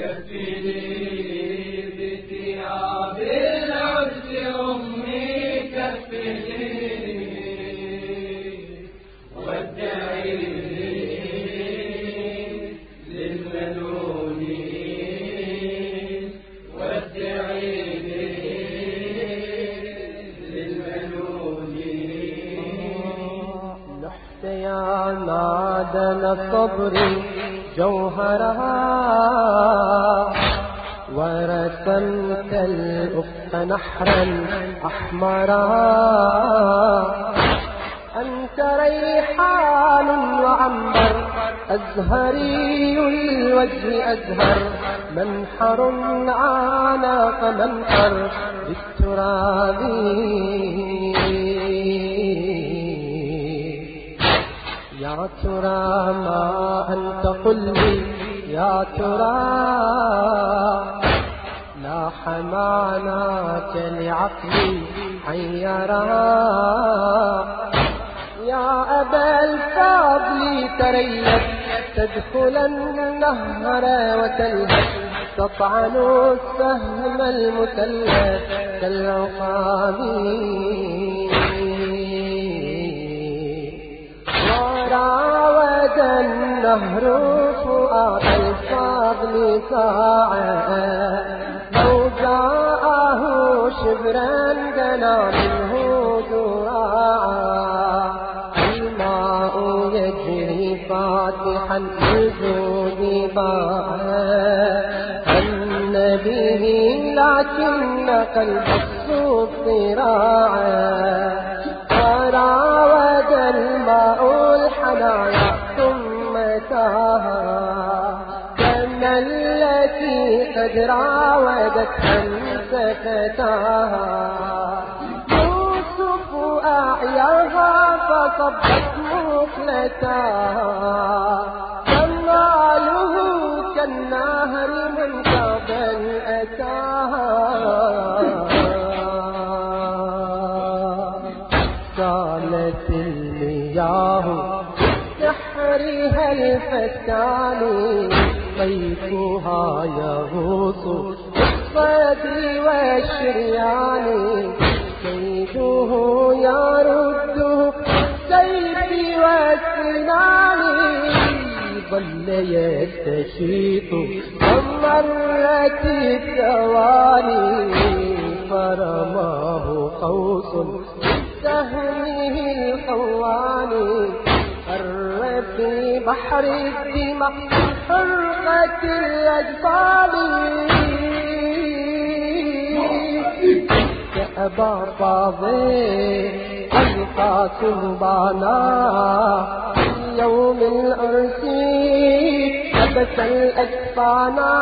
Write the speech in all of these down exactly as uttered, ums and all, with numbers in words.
كفني بثياب العز أمي كفني وادعي للملونين وادعي للملونين نحت يا معدن الصبر جوهرها ورسمت الأفق نحرا أحمرا أنت ريحان وعنبر أزهري الوجه أزهر منحر عانق منحر بالتراب يا ترى ما أنت قلبي يا ترى لاح معناك لعقلي حيرا يا أبا الفضل تريت تدخل النهر وتلهث تطعن السهم المثلث كالعقاب راود النهر فؤاد الفضل ساعة أوجاءه شبرا دنا منه دعاء الماء يجري فاتحا لجود باعا النبي لكن قلب الصوف صراعا راود الماء ثم تاها كما التي قد راودت أمسكتها يوسف أعياها فصبت مخلتها جماله كالنهر من قبل أتاها قالت المياه بسحرها الفتان طيفها يغوص بالصدر والشريان كيده يرده بالسيف والسنان ظل يستشيط ومرت الثواني فرماه قوس بسهمه الخوان مر في بحر الدماء فرقة الأجسام يا أبا فاضل ألقى سلبانا في يوم العرس حبس الأجسانا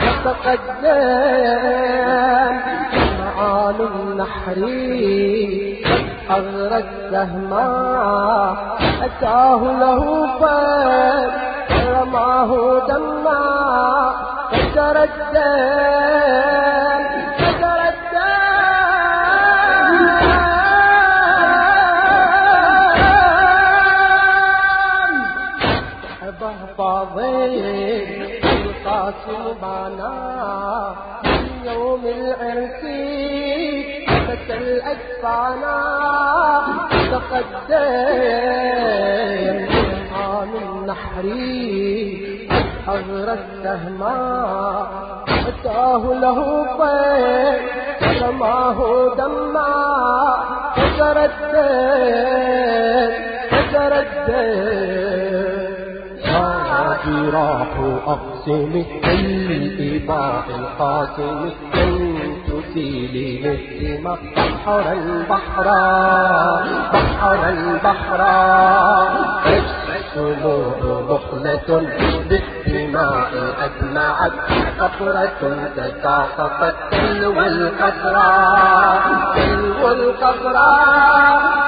وتقدم معال النحر حضر السهما أتاه له فان رماه دما فجر الدان فجر الدان أبا فاضل ألقى سلبانا من يوم العرس الأجسانا تقدم عام النحر حضر السهما أتاه له فين رماه دما فجر الدين فجر الدين جراح أقسم بالإباح القاسم سيلي مهتمة بحر البحر بحر البحر السموء مخلة باهتماء أسمعت قطرة تساقطت تلو القطرة تلو القطرة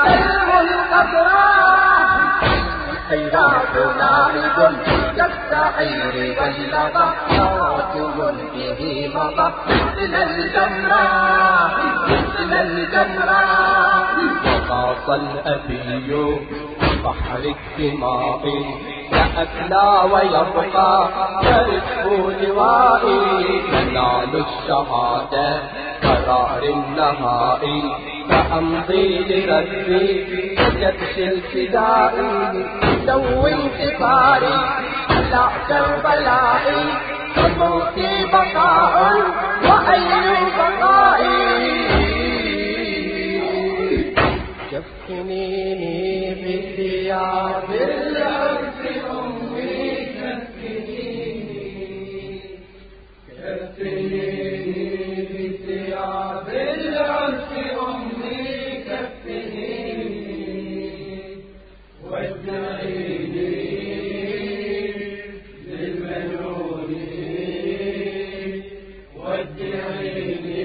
تلو القطرة الحراق ناعد كالسعير واللغى به مضى مثل الجمرة مثل الجمرة وقاص الأبي بحر اجتماع يأتلى ويرقى تركه لوائي ننال الشهادة قرار النهائي فأمضي لربي وتفشي الفدائي سوي انتصاري لا كربلائي فموتي بقاء وأين بقائي كفنيني بالثياب العرس أمي كفنيني كفنيني بالثياب العرس أمي كفنيني وادعيني للمنون وادعيني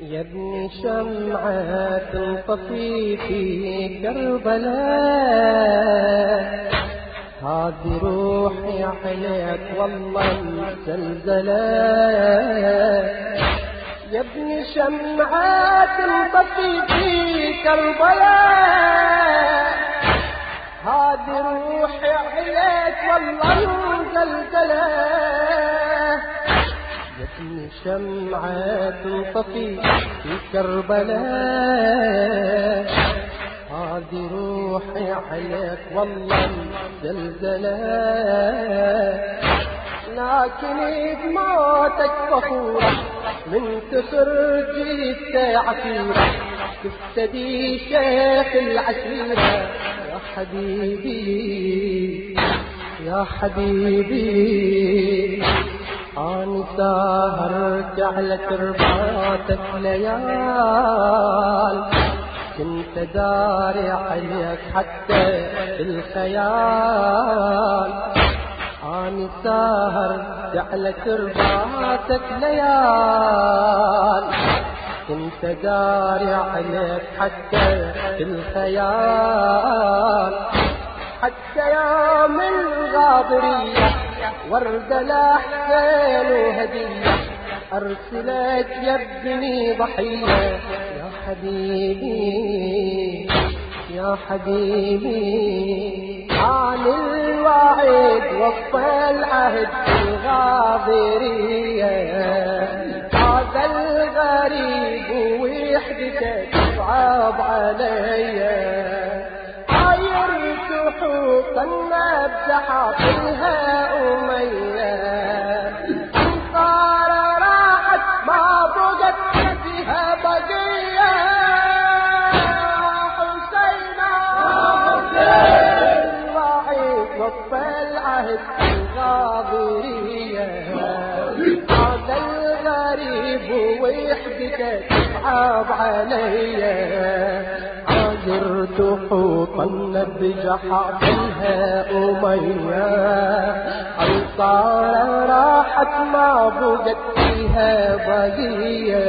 يا ابن شمعة تنطفي في كربلاء هذي روحي عليك والله مزلزلاء يا ابن شمعة تنطفي في كربلاء هذي روحي عليك والله مزلزلاء شمعة تنطفي في كربلاء هذي روحي عليك والله زلزلاء لكن بموتك فخورة من تفر جيت عسيرة تفتدي شيخ العشيرة يا حبيبي يا حبيبي أنا سهرت على كرباتك ليال كنت داري عليك حتى الخيال أنا سهرت على كرباتك ليال كنت داري عليك حتى الخيال حتى يا من غاضرية ورد لحسين وهدية أرسلت يا ابني ضحية يا حبيبي يا حبيبي عن الوعد وفى العهد الغاضرية هذا الغريب وحدته صعب عليا وصلنا بزحاطلها أمية انصار راحت ما بقت فيها بقية حسينا الوعيد وفى العهد الغاضرية هذا الغريب ويحبك صعب عليا زرت حوطا بجحافلها أمية أنصار راحت ما بقت فيها بقية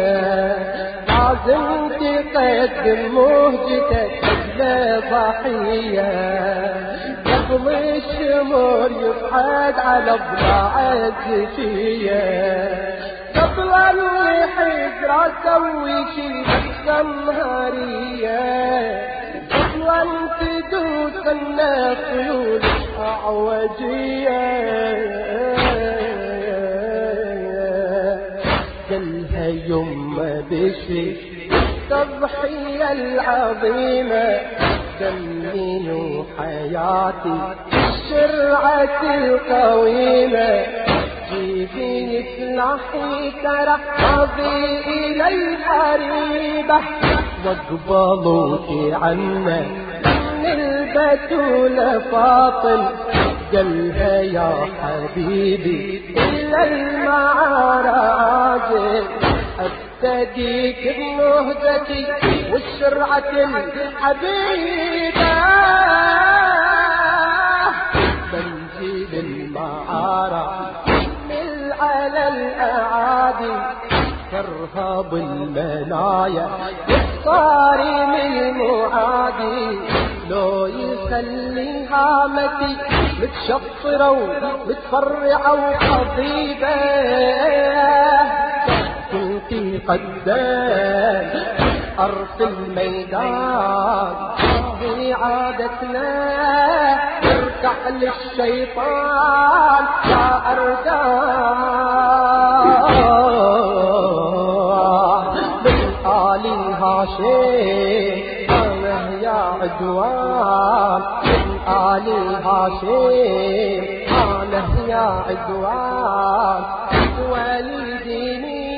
عزمت قدم مهجتك لا ضحية قبل الشمر يبعد على الضلع زكية قبل أن الحجرة أسوي شي سمهرية قبل أن تدوس لنا خيول أعوجية قالها يما بشي التضحية العظيمة دمين حياتي الشرعة القويمة جيبي سلاحي ترى قاضي إلي حريبة واقبلوكي عنا من البتولة فاطم قالها يا حبيبي إلى المعارة عاجل أبتديك بمهجتي والشرعة الحبيبة بنزيل المعارة على الأعادي ترهب المنايا يصارم المعادي لو يسليها متي متشفرة ومتفرعة وقضيبة كنتي قدام حرب الميدان هي عادتنا، نرتاح للشيطان يا أردان من آل هاشم يا عدوان، من آل هاشم يا عدوان، والديني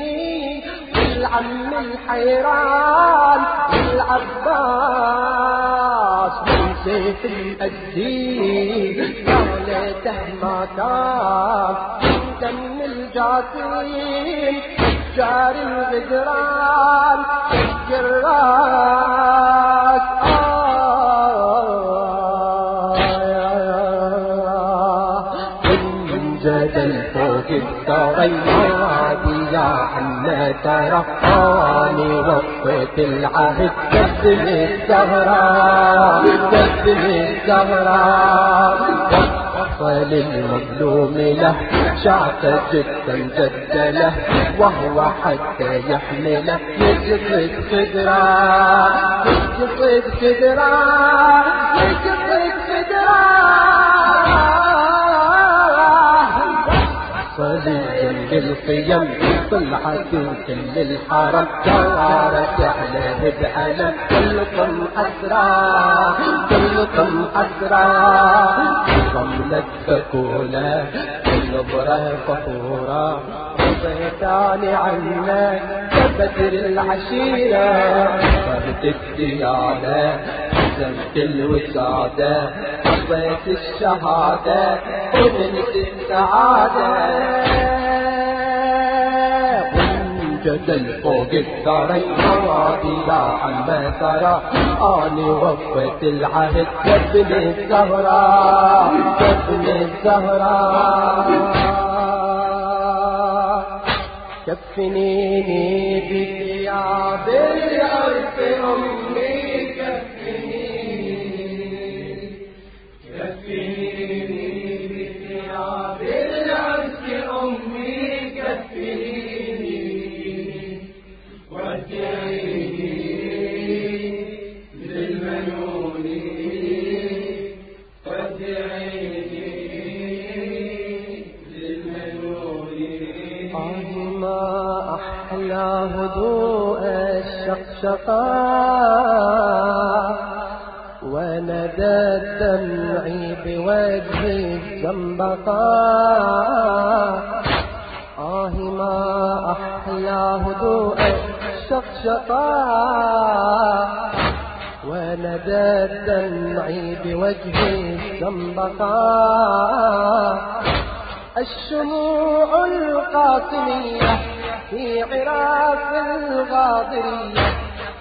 العم الحيران العباس من سيف الأزيد يا ليته ما كان دم الجاسم جار الغدران الجراس وينادي يا حنا ترقاني وقت العهد تسم الزهراء تسم الزهراء وصل المظلوم له شعفة جدا جدا له وهو حتى يحمله يجرد خدرا يجرد خدرا يجرد خدرا صليم للقيم طلعت كل الحرم جارت عليه بعلم كلكم أسرى كلكم أسرى ضمنت سكونا النبرة فخورا وبيتان عنا كبدر العشيرة صارت الديانة زمت الوسادة وبيت الشهادة وبنت السعادة جدل فوق الدارين موادي لا عما ترى آني وفت العهد دفن الزهراء دفن الزهراء كفنيني بثياب الأرض أمي كفنيني كفنيني بثياب الأرض أمي كفنيني وادعيني بالمنون وادعيني بالمنون أحلى هدوء الشقشقاء وندى الدمع بوجه الزنبقاء آه ما أحلى هدوء الشقشقاء وندى الدمع بوجه الزنبقاء الشموع القاطمية في عراق الغاضرية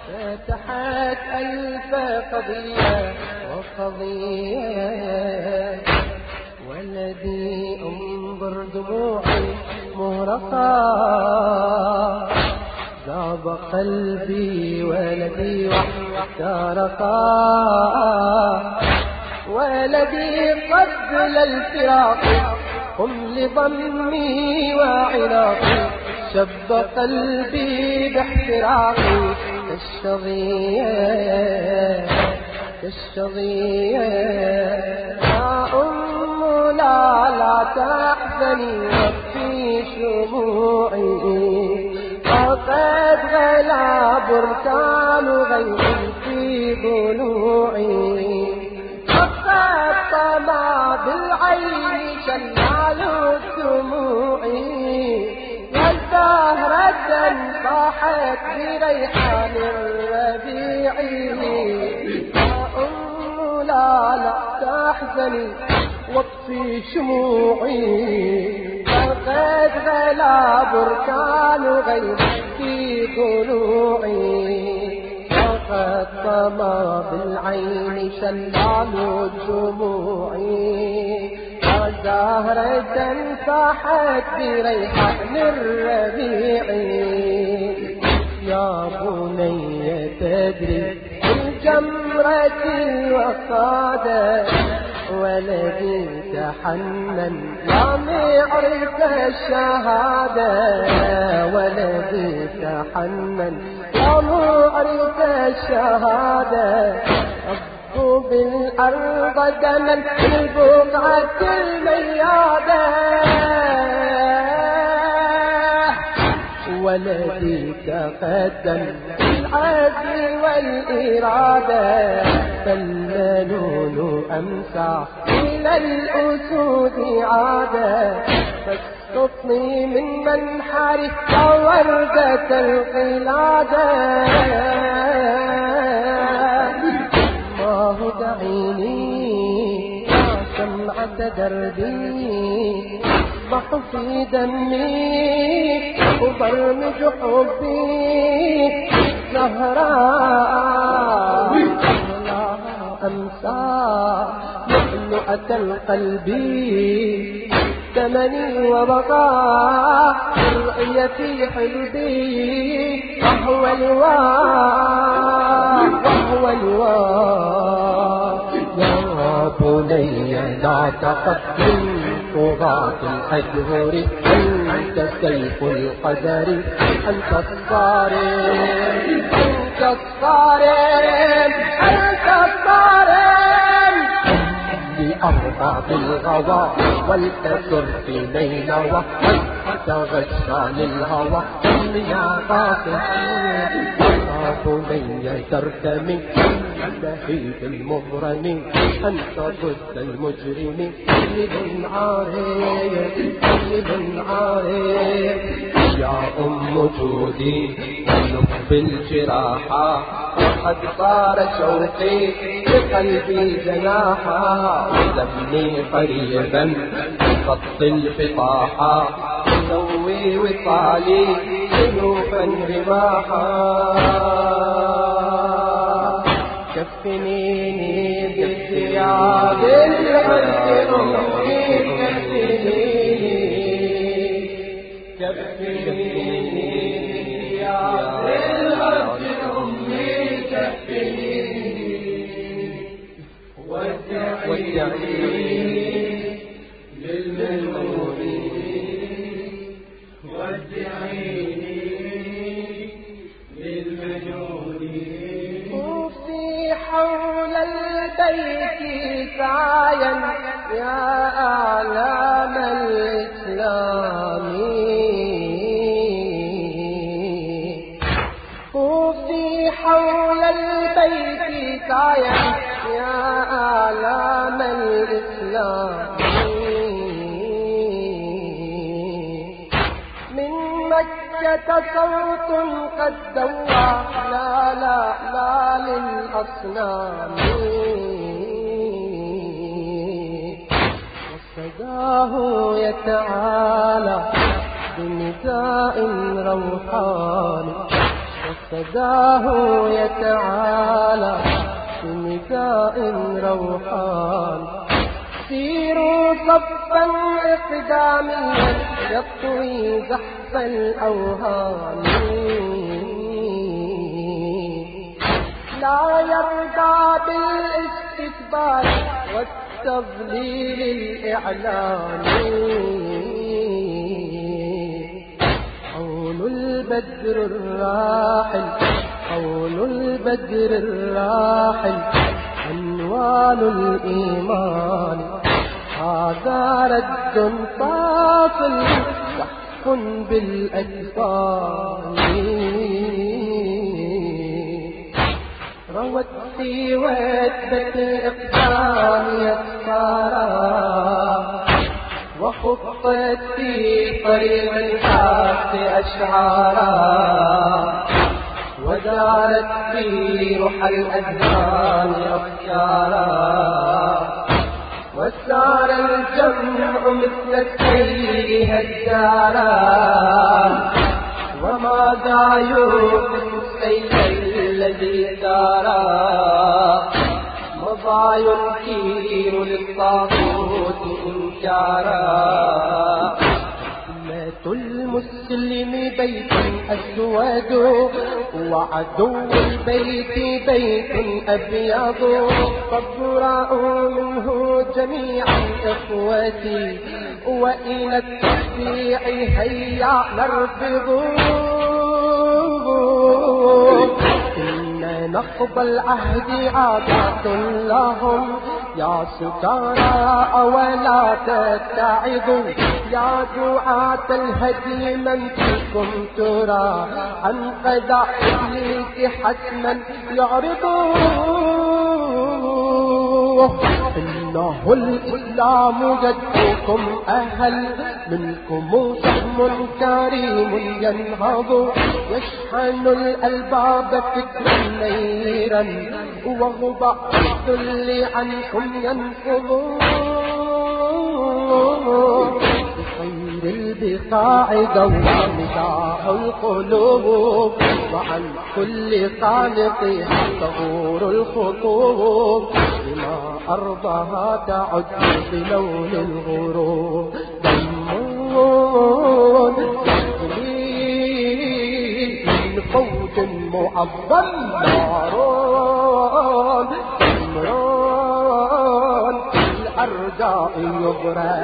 فتحت ألف قضية وقضية والذي انظر دموعي مهرقا ذاب قلبي ولدي واحترقا ولدي قبل الفراق قم لضمي وعناقي شب قلبي باحتراقي كالشظية كالشظية يا أم لا لا تحزني وفي شموعي فقد غلا بركان غيري في ضلوعي فقد طمع بالعين شلال الدموعي ردا صاحت بريحان الربيع يا أم لا لا تحزني واطفي شموعي فقد غلا بركان غيب في طلوعي فقد طمع بالعين شلال الدموعي زهرة صاحت بريحان الربيع يا بني تدري بالجمرة الوقادة ولدي تحنن يا معرف الشهادة ولدي تحنن يا عرف الشهادة رب بالأرض دمت البقعة الميادة والذي تقدم العدل والإرادة فاللون أمسع إلى الأسود عادة تطني من منحرك وردة القلادة ما هو دعيني سمعت دربي أصبح في دمي وبرمج حبي زهراء لا أمسى لؤلؤة القلب ثمني وبقاء رؤية في حلبي وهو الواء وهو الواء يا بني لا تخف طغاة الأجهر أنت سيف القدر أنت الصارم أنت الصارم أنت الصارم لأرباب الغوى والتسر في بينوى وتغشى للهوى يا قاتل يا بني ترتمي شهيد المغرم أنت ضد المجرم سيد عارف سيد عارف يا أم جودي لب الجراحة وقد صار شوقي بقلبي جناحة لبني قريبا خط الفطاحة نوي وصالي جنوبا رماحا كفنيني بالثياب الحد روحي كفنيني كفنيني بالثياب الحد روحي كفنيني وادعيني للمنونين وادعيني للمجنونين وفي حول البيت سعيا يا أعلام الإسلام وفي حول البيت سعيا يا أعلام الإسلام صوت قد دوى لا لا لا للأصنام وصداه يتعالى بنداء روحاني وصداه يتعالى بنداء روحاني سيروا صفا إقداميا يطوي زحف الأوهام لا يرضى بالاستكبار والتضليل الإعلامي قول البدر الراحل قول البدر الراحل أنوال الإيمان هذا رد فاصل سحف بالأجفان روت في وثبت إقدامي الصارى وخطت في طريق الحق أشعارا ودارت في روح الأذهان أفكارا وسار الجمع مثل السيل هدارا وماذا يوقف السيل الذي دارا مضى ينكر للطاغوت إنكارا المسلم بيت أسود وعدو البيت بيت أبيض فابرأ منه جميعا إخوتي وإلى التشفيع هيا نرفض إن نقض العهد عادات لهم يا سكارى أولا تتعظوا يا دعاة الهدي من فيكم ترى عن قضائك حتما يعرضوه إنه الإسلام جدكم أهل منكم سهم كريم ينهض يشحن الألباب فكرا نيرا وغباء الذل عنكم ينفض بخير البقاع دوما مداح القلوب وعن كل خالقها تغور الخطوب بما أرضها تعد بلون الغروب دمون يحمي من فوت معظم نارون سمران الأرجاء يغرى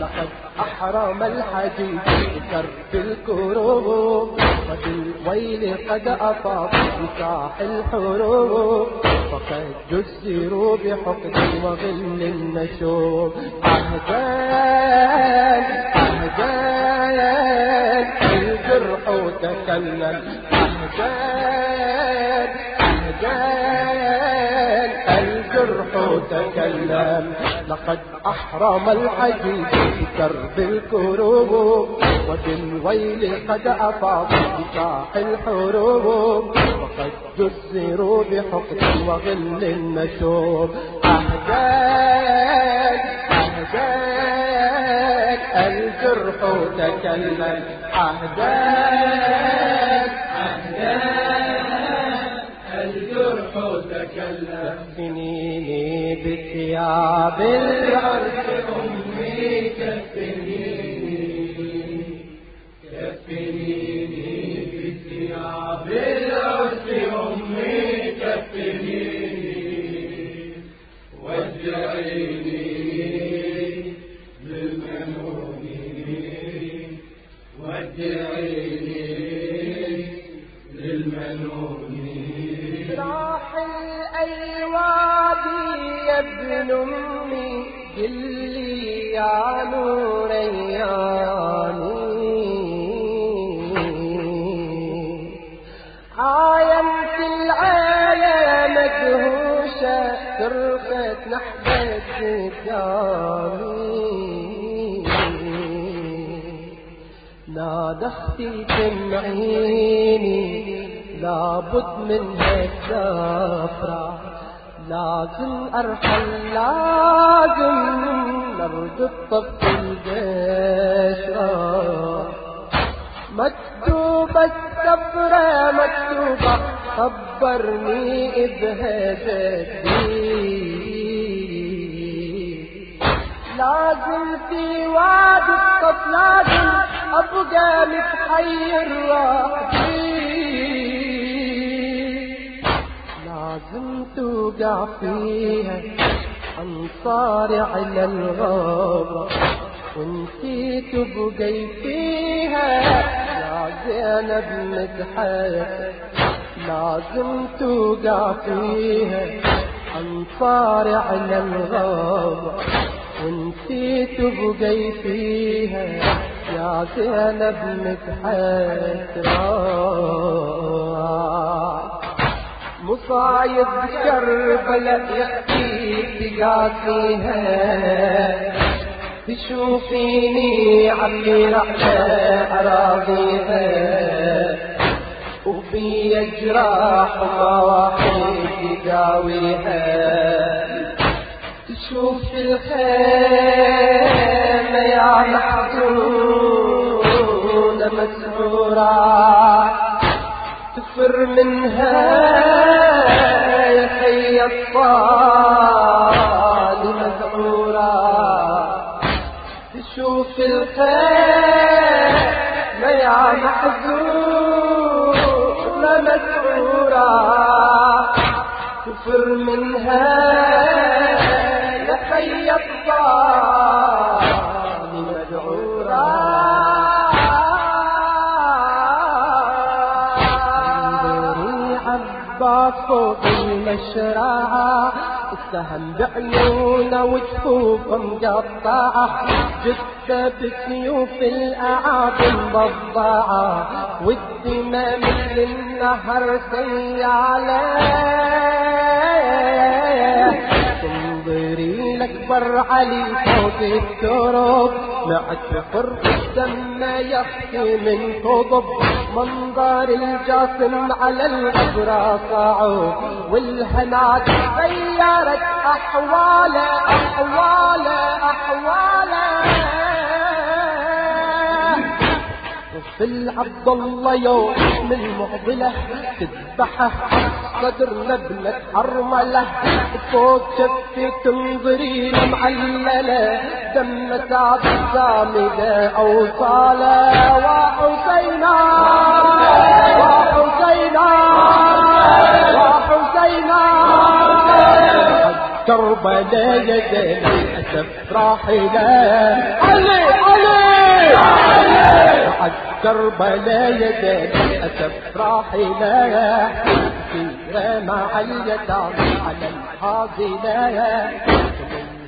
لقد أحرم الحديد بكرب الكروب وفي الويل قد أطاف بساح الحروب فقد جزروا بحقد وظل النشوب أهجان أهجان الجرح تكلم أهجان أهجان الجرح تكلم لقد أحرم الحديد بكرب الكروب وبالويل قد أفاض بساح الحروب وقد جزروا بحقد وغل النشوب أهداك أهداك الجرح تكلم أهداك أهداك الجرح تكلم تكفنيني بثياب العرش أمي كفنيني عيني لابد من هالسفرة لازم أرحل لازم نرجو الطب البشرة مكتوبة السفرة مكتوبة خبرني بهجتي لازم في وادي الطب لازم أبقى متحير وحدي لازم توقع فيها أنصاري على الغابة وانتي تبقي فيها يا زينب مدحتك لازم توقع فيها أنصاري على الغابة وانتي تبقي فيها يا زينب متحسرة مصايب كربلاء يأتي تقاسيها تشوفيني عمي على أراضيها وفي جراح واحد يداويها تشوف الخيمة يا محزونة مسرورة تفر منها يا خي الطالي مذعورة تشوف الخيمة يا محزونة مسرورة تفر منها يا الطالي مدعورة انظري فوق المشرعة السهم بعيونه وجفوفه مقطعة، جثة بسيوف الأعاظم بضاعة والدماء مثل النهر سيالة. تنظري لأكبر علي فوق التراب معتبر السما يحكي من غضب، منظر الجاسم على الأبرى صعب والهنا تغيرت أحواله أحواله أحواله. في العبد الله يوم من معضله تذبحه صدر نبلة حرمله، فوق شفي تنظري لمعلله دم تعب الزامدة أوصاله. وحسينا وحسينا وحسينا كربلا يدي أسف راحلة علي علي كربلا يدي أسف راحلة. سيرة مع اليتام على الحاضلة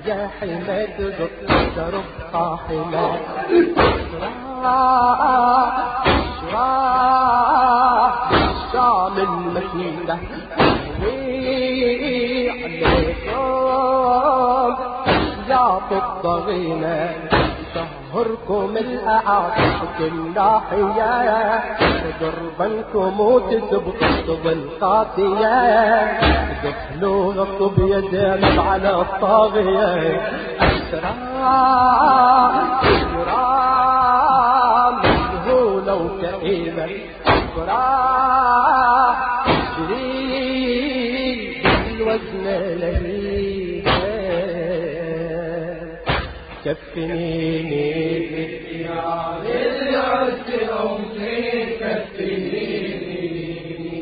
يا حمد ضرب قاحلة. بشرى بشرى بشرى من مسيلة وي عليكم يا فضغينة، تهركم الأعاقب كلها حياة ضربنكم وتسبطوا بالقاطية، دخلوا غطوا بيدنا على الطاغية. أسرى أسرى مجهولة وكئيبة أسرى تجري بالوزن لهيبة كفنيني يا للعز أمي كفنيني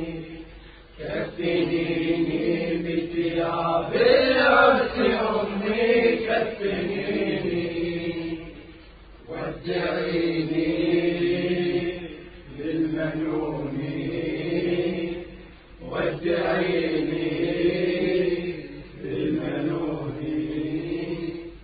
كفنيني بثياب العز أمي كفنيني وادعيني للمنون وادعيني